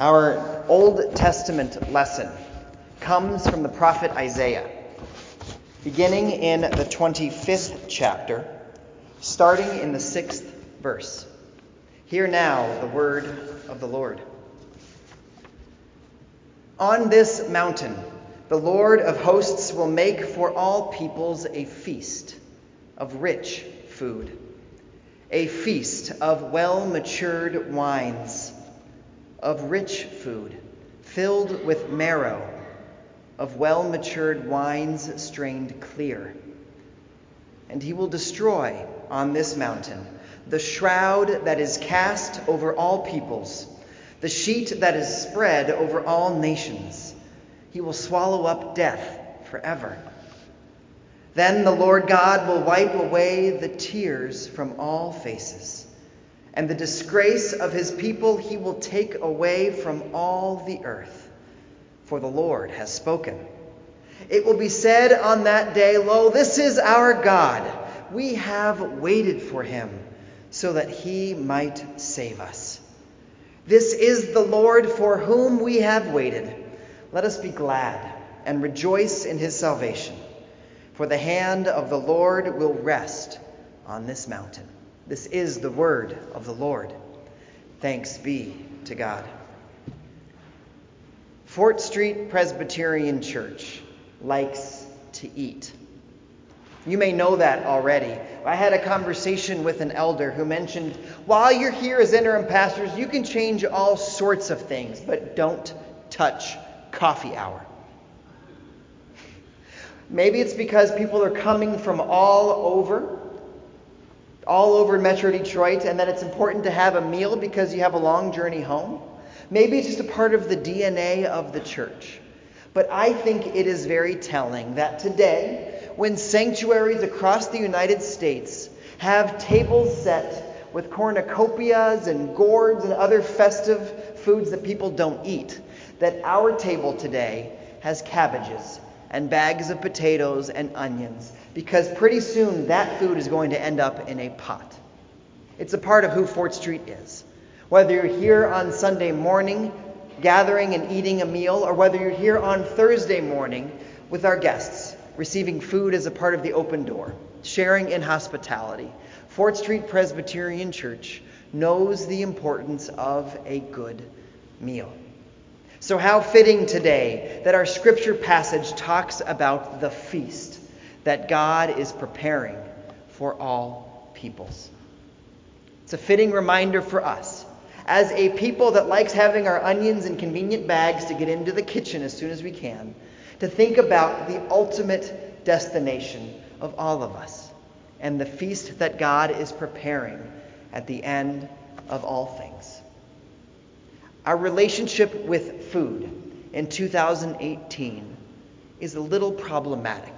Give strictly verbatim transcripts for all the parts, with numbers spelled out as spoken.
Our Old Testament lesson comes from the prophet Isaiah, beginning in the twenty-fifth chapter, starting in the sixth verse. Hear now the word of the Lord. On this mountain, the Lord of hosts will make for all peoples a feast of rich food, a feast of well-matured wines, of rich food filled with marrow, of well-matured wines strained clear. And he will destroy on this mountain the shroud that is cast over all peoples, the sheet that is spread over all nations. He will swallow up death forever. Then the Lord God will wipe away the tears from all faces, and the disgrace of his people he will take away from all the earth, for the Lord has spoken. It will be said on that day, "Lo, this is our God. We have waited for him, so that he might save us. This is the Lord for whom we have waited. Let us be glad and rejoice in his salvation. For the hand of the Lord will rest on this mountain." This is the word of the Lord. Thanks be to God. Fort Street Presbyterian Church likes to eat. You may know that already. I had a conversation with an elder who mentioned, while you're here as interim pastors, you can change all sorts of things, but don't touch coffee hour. Maybe it's because people are coming from all over, all over Metro Detroit, and that it's important to have a meal because you have a long journey home. Maybe it's just a part of the D N A of the church. But I think it is very telling that today, when sanctuaries across the United States have tables set with cornucopias and gourds and other festive foods that people don't eat, that our table today has cabbages and bags of potatoes and onions, because pretty soon that food is going to end up in a pot. It's a part of who Fort Street is. Whether you're here on Sunday morning gathering and eating a meal, or whether you're here on Thursday morning with our guests, receiving food as a part of the open door, sharing in hospitality, Fort Street Presbyterian Church knows the importance of a good meal. So how fitting today that our scripture passage talks about the feast that God is preparing for all peoples. It's a fitting reminder for us, as a people that likes having our onions in convenient bags to get into the kitchen as soon as we can, to think about the ultimate destination of all of us and the feast that God is preparing at the end of all things. Our relationship with food in two thousand eighteen is a little problematic.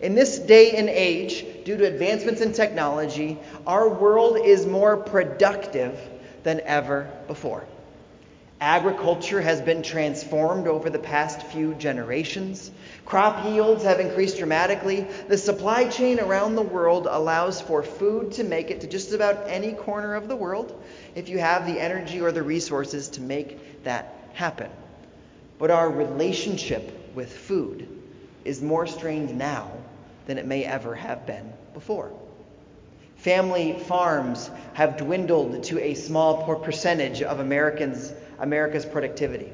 In this day and age, due to advancements in technology, our world is more productive than ever before. Agriculture has been transformed over the past few generations. Crop yields have increased dramatically. The supply chain around the world allows for food to make it to just about any corner of the world if you have the energy or the resources to make that happen. But our relationship with food is more strained now than it may ever have been before. Family farms have dwindled to a small percentage of Americans' America's productivity.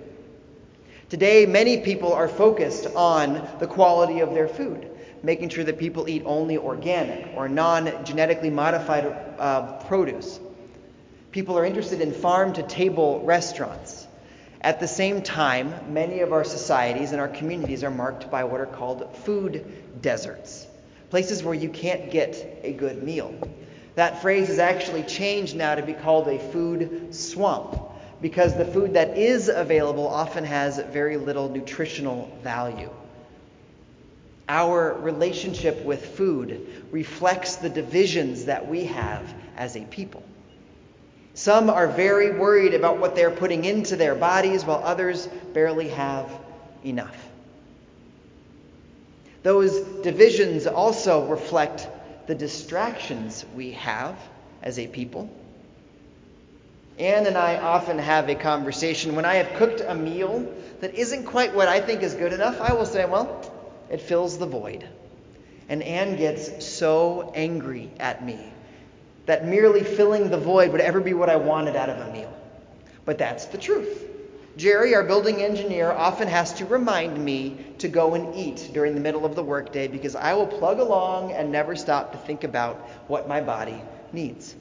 Today, many people are focused on the quality of their food, making sure that people eat only organic or non-genetically modified uh, produce. People are interested in farm-to-table restaurants. At the same time, many of our societies and our communities are marked by what are called food deserts, places where you can't get a good meal. That phrase has actually changed now to be called a food swamp, because the food that is available often has very little nutritional value. Our relationship with food reflects the divisions that we have as a people. Some are very worried about what they're putting into their bodies, while others barely have enough. Those divisions also reflect the distractions we have as a people. Ann and I often have a conversation. When I have cooked a meal that isn't quite what I think is good enough, I will say, well, it fills the void. And Ann gets so angry at me that merely filling the void would ever be what I wanted out of a meal. But that's the truth. Jerry, our building engineer, often has to remind me to go and eat during the middle of the workday because I will plug along and never stop to think about what my body needs.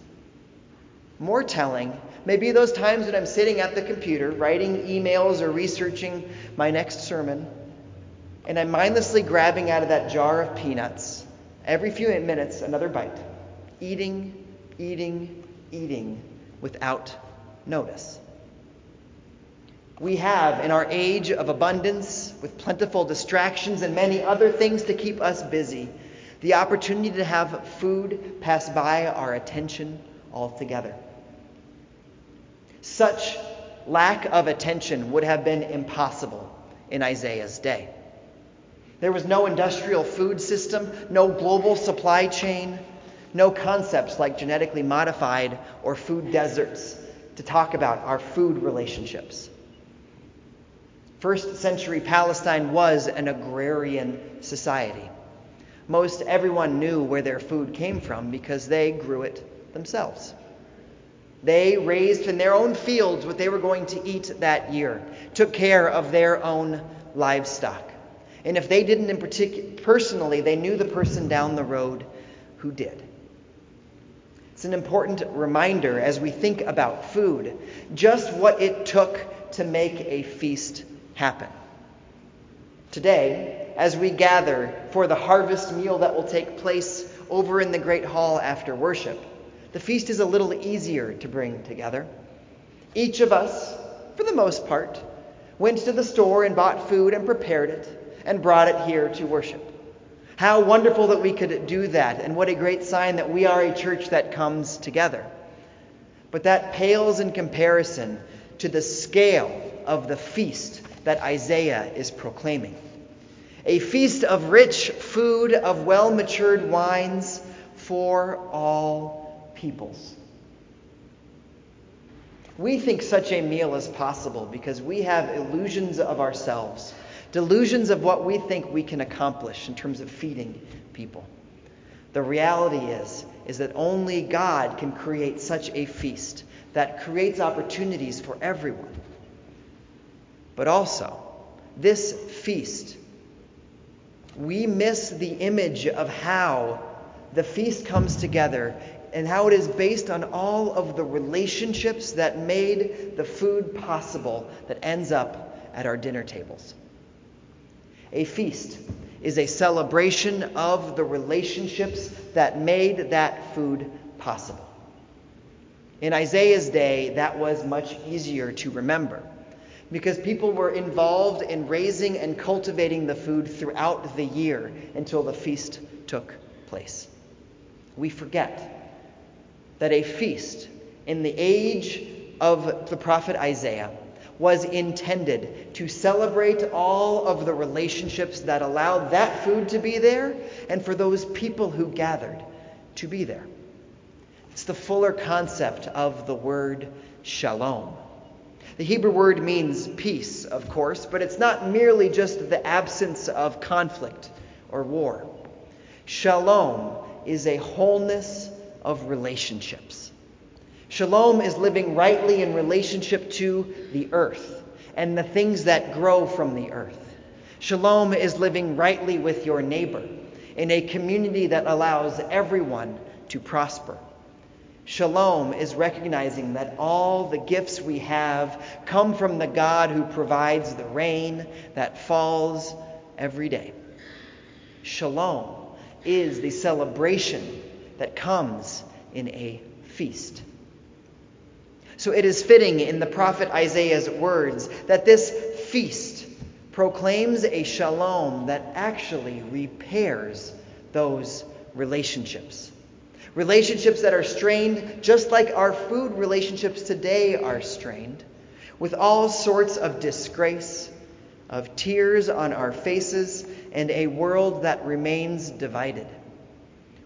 More telling may be those times when I'm sitting at the computer writing emails or researching my next sermon, and I'm mindlessly grabbing out of that jar of peanuts every few minutes another bite, eating, eating, eating without notice. We have, in our age of abundance, with plentiful distractions and many other things to keep us busy, the opportunity to have food pass by our attention altogether. Such lack of attention would have been impossible in Isaiah's day. There was no industrial food system, no global supply chain, no concepts like genetically modified or food deserts to talk about our food relationships. First century Palestine was an agrarian society. Most everyone knew where their food came from because they grew it themselves. They raised in their own fields what they were going to eat that year, took care of their own livestock. And if they didn't in particular personally, they knew the person down the road who did. It's an important reminder as we think about food, just what it took to make a feast happen. Today, as we gather for the harvest meal that will take place over in the Great Hall after worship, the feast is a little easier to bring together. Each of us, for the most part, went to the store and bought food and prepared it and brought it here to worship. How wonderful that we could do that, and what a great sign that we are a church that comes together. But that pales in comparison to the scale of the feast that Isaiah is proclaiming. A feast of rich food, of well-matured wines for all peoples. We think such a meal is possible because we have illusions of ourselves, delusions of what we think we can accomplish in terms of feeding people. The reality is, is that only God can create such a feast that creates opportunities for everyone. But also, this feast, we miss the image of how the feast comes together and how it is based on all of the relationships that made the food possible that ends up at our dinner tables. A feast is a celebration of the relationships that made that food possible. In Isaiah's day, that was much easier to remember because people were involved in raising and cultivating the food throughout the year until the feast took place. We forget that a feast in the age of the prophet Isaiah was intended to celebrate all of the relationships that allowed that food to be there and for those people who gathered to be there. It's the fuller concept of the word shalom. The Hebrew word means peace, of course, but it's not merely just the absence of conflict or war. Shalom is a wholeness of relationships. Shalom is living rightly in relationship to the earth and the things that grow from the earth. Shalom is living rightly with your neighbor in a community that allows everyone to prosper. Shalom is recognizing that all the gifts we have come from the God who provides the rain that falls every day. Shalom is the celebration that comes in a feast. So it is fitting in the prophet Isaiah's words that this feast proclaims a shalom that actually repairs those relationships. Relationships that are strained just like our food relationships today are strained, with all sorts of disgrace, of tears on our faces, and a world that remains divided.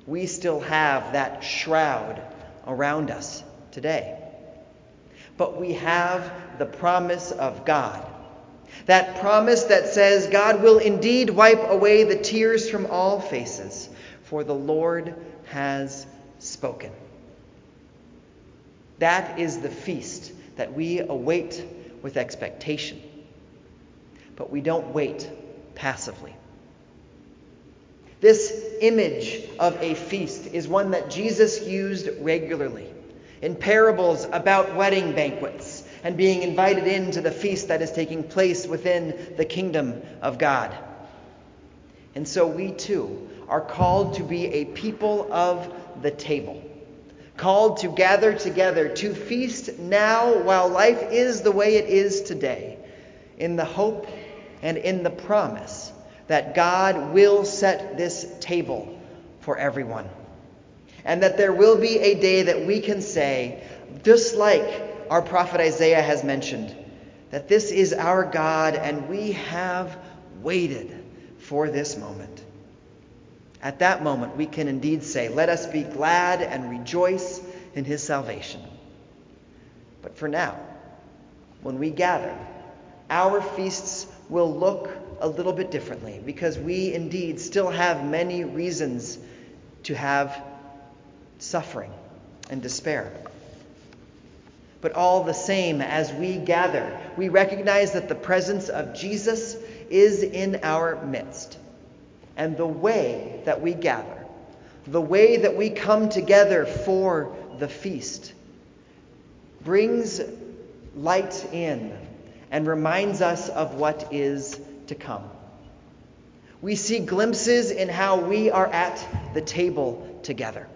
We still have that shroud around us today. but we have the promise of God. That promise that says God will indeed wipe away the tears from all faces, for the Lord has spoken. That is the feast that we await with expectation. But we don't wait passively. This image of a feast is one that Jesus used regularly in parables about wedding banquets and being invited into the feast that is taking place within the kingdom of God. And so we too are called to be a people of the table, called to gather together, to feast now while life is the way it is today, in the hope and in the promise that God will set this table for everyone. And that there will be a day that we can say, just like our prophet Isaiah has mentioned, that this is our God and we have waited for this moment. At that moment, we can indeed say, let us be glad and rejoice in his salvation. But for now, when we gather, our feasts will look a little bit differently, because we indeed still have many reasons to have suffering and despair. But all the same, as we gather, we recognize that the presence of Jesus is in our midst. And the way that we gather, the way that we come together for the feast, brings light in and reminds us of what is to come. We see glimpses in how we are at the table together.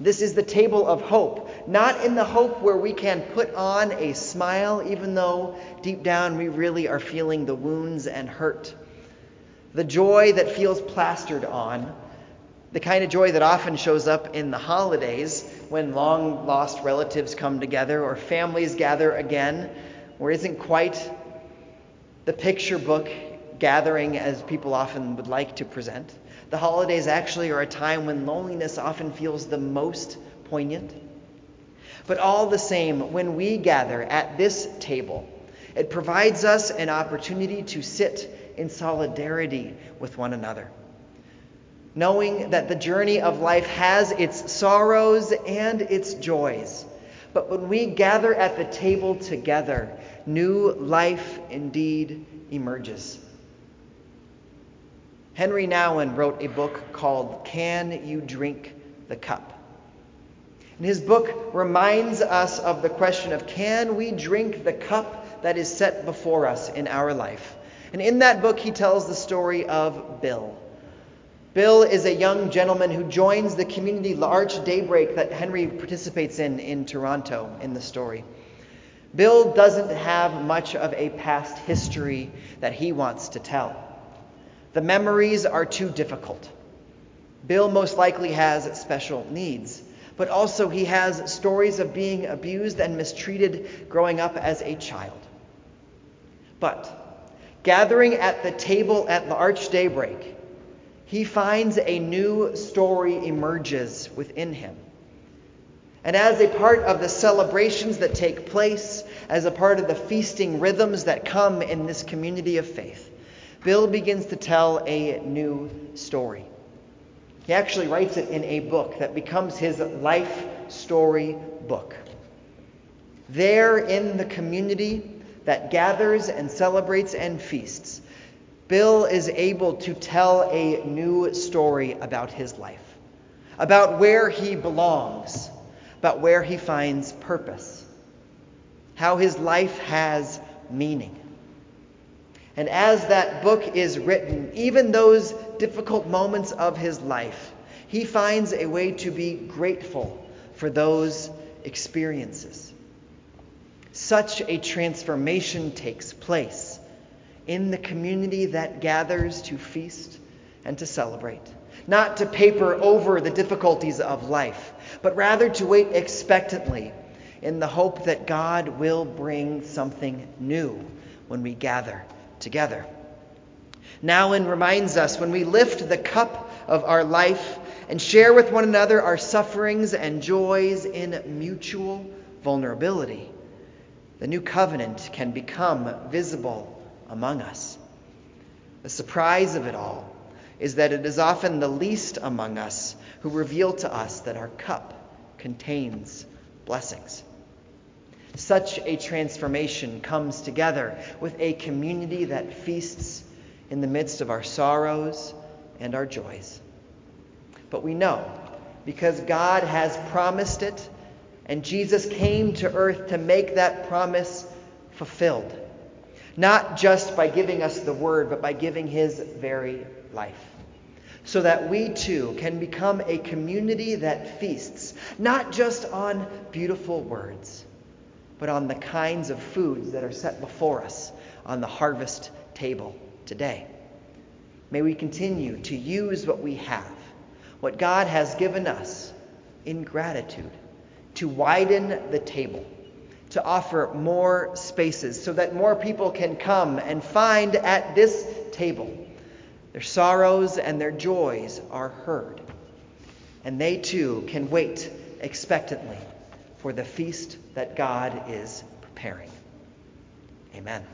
This is the table of hope, not in the hope where we can put on a smile, even though deep down we really are feeling the wounds and hurt. The joy that feels plastered on, the kind of joy that often shows up in the holidays when long-lost relatives come together or families gather again, or isn't quite the picture book gathering as people often would like to present. The holidays actually are a time when loneliness often feels the most poignant. But all the same, when we gather at this table, it provides us an opportunity to sit in solidarity with one another, knowing that the journey of life has its sorrows and its joys. But when we gather at the table together, new life indeed emerges. Henry Nouwen wrote a book called Can You Drink the Cup? And his book reminds us of the question of, can we drink the cup that is set before us in our life? And in that book, he tells the story of Bill. Bill is a young gentleman who joins the community L'Arche Daybreak that Henry participates in in Toronto in the story. Bill doesn't have much of a past history that he wants to tell. The memories are too difficult. Bill most likely has special needs, but also he has stories of being abused and mistreated growing up as a child. But gathering at the table at L'Arche Daybreak, he finds a new story emerges within him. And as a part of the celebrations that take place, as a part of the feasting rhythms that come in this community of faith, Bill begins to tell a new story. He actually writes it in a book that becomes his life story book. There in the community that gathers and celebrates and feasts, Bill is able to tell a new story about his life, about where he belongs, about where he finds purpose, how his life has meaning. And as that book is written, even those difficult moments of his life, he finds a way to be grateful for those experiences. Such a transformation takes place in the community that gathers to feast and to celebrate, not to paper over the difficulties of life, but rather to wait expectantly in the hope that God will bring something new when we gather together. Nouwen reminds us, when we lift the cup of our life and share with one another our sufferings and joys in mutual vulnerability, the new covenant can become visible among us. The surprise of it all is that it is often the least among us who reveal to us that our cup contains blessings. Such a transformation comes together with a community that feasts in the midst of our sorrows and our joys. But we know, because God has promised it, and Jesus came to earth to make that promise fulfilled. Not just by giving us the word, but by giving his very life. So that we too can become a community that feasts, not just on beautiful words, but on the kinds of foods that are set before us on the harvest table today. May we continue to use what we have, what God has given us, in gratitude, to widen the table, to offer more spaces so that more people can come and find at this table their sorrows and their joys are heard. And they too can wait expectantly for the feast that God is preparing. Amen.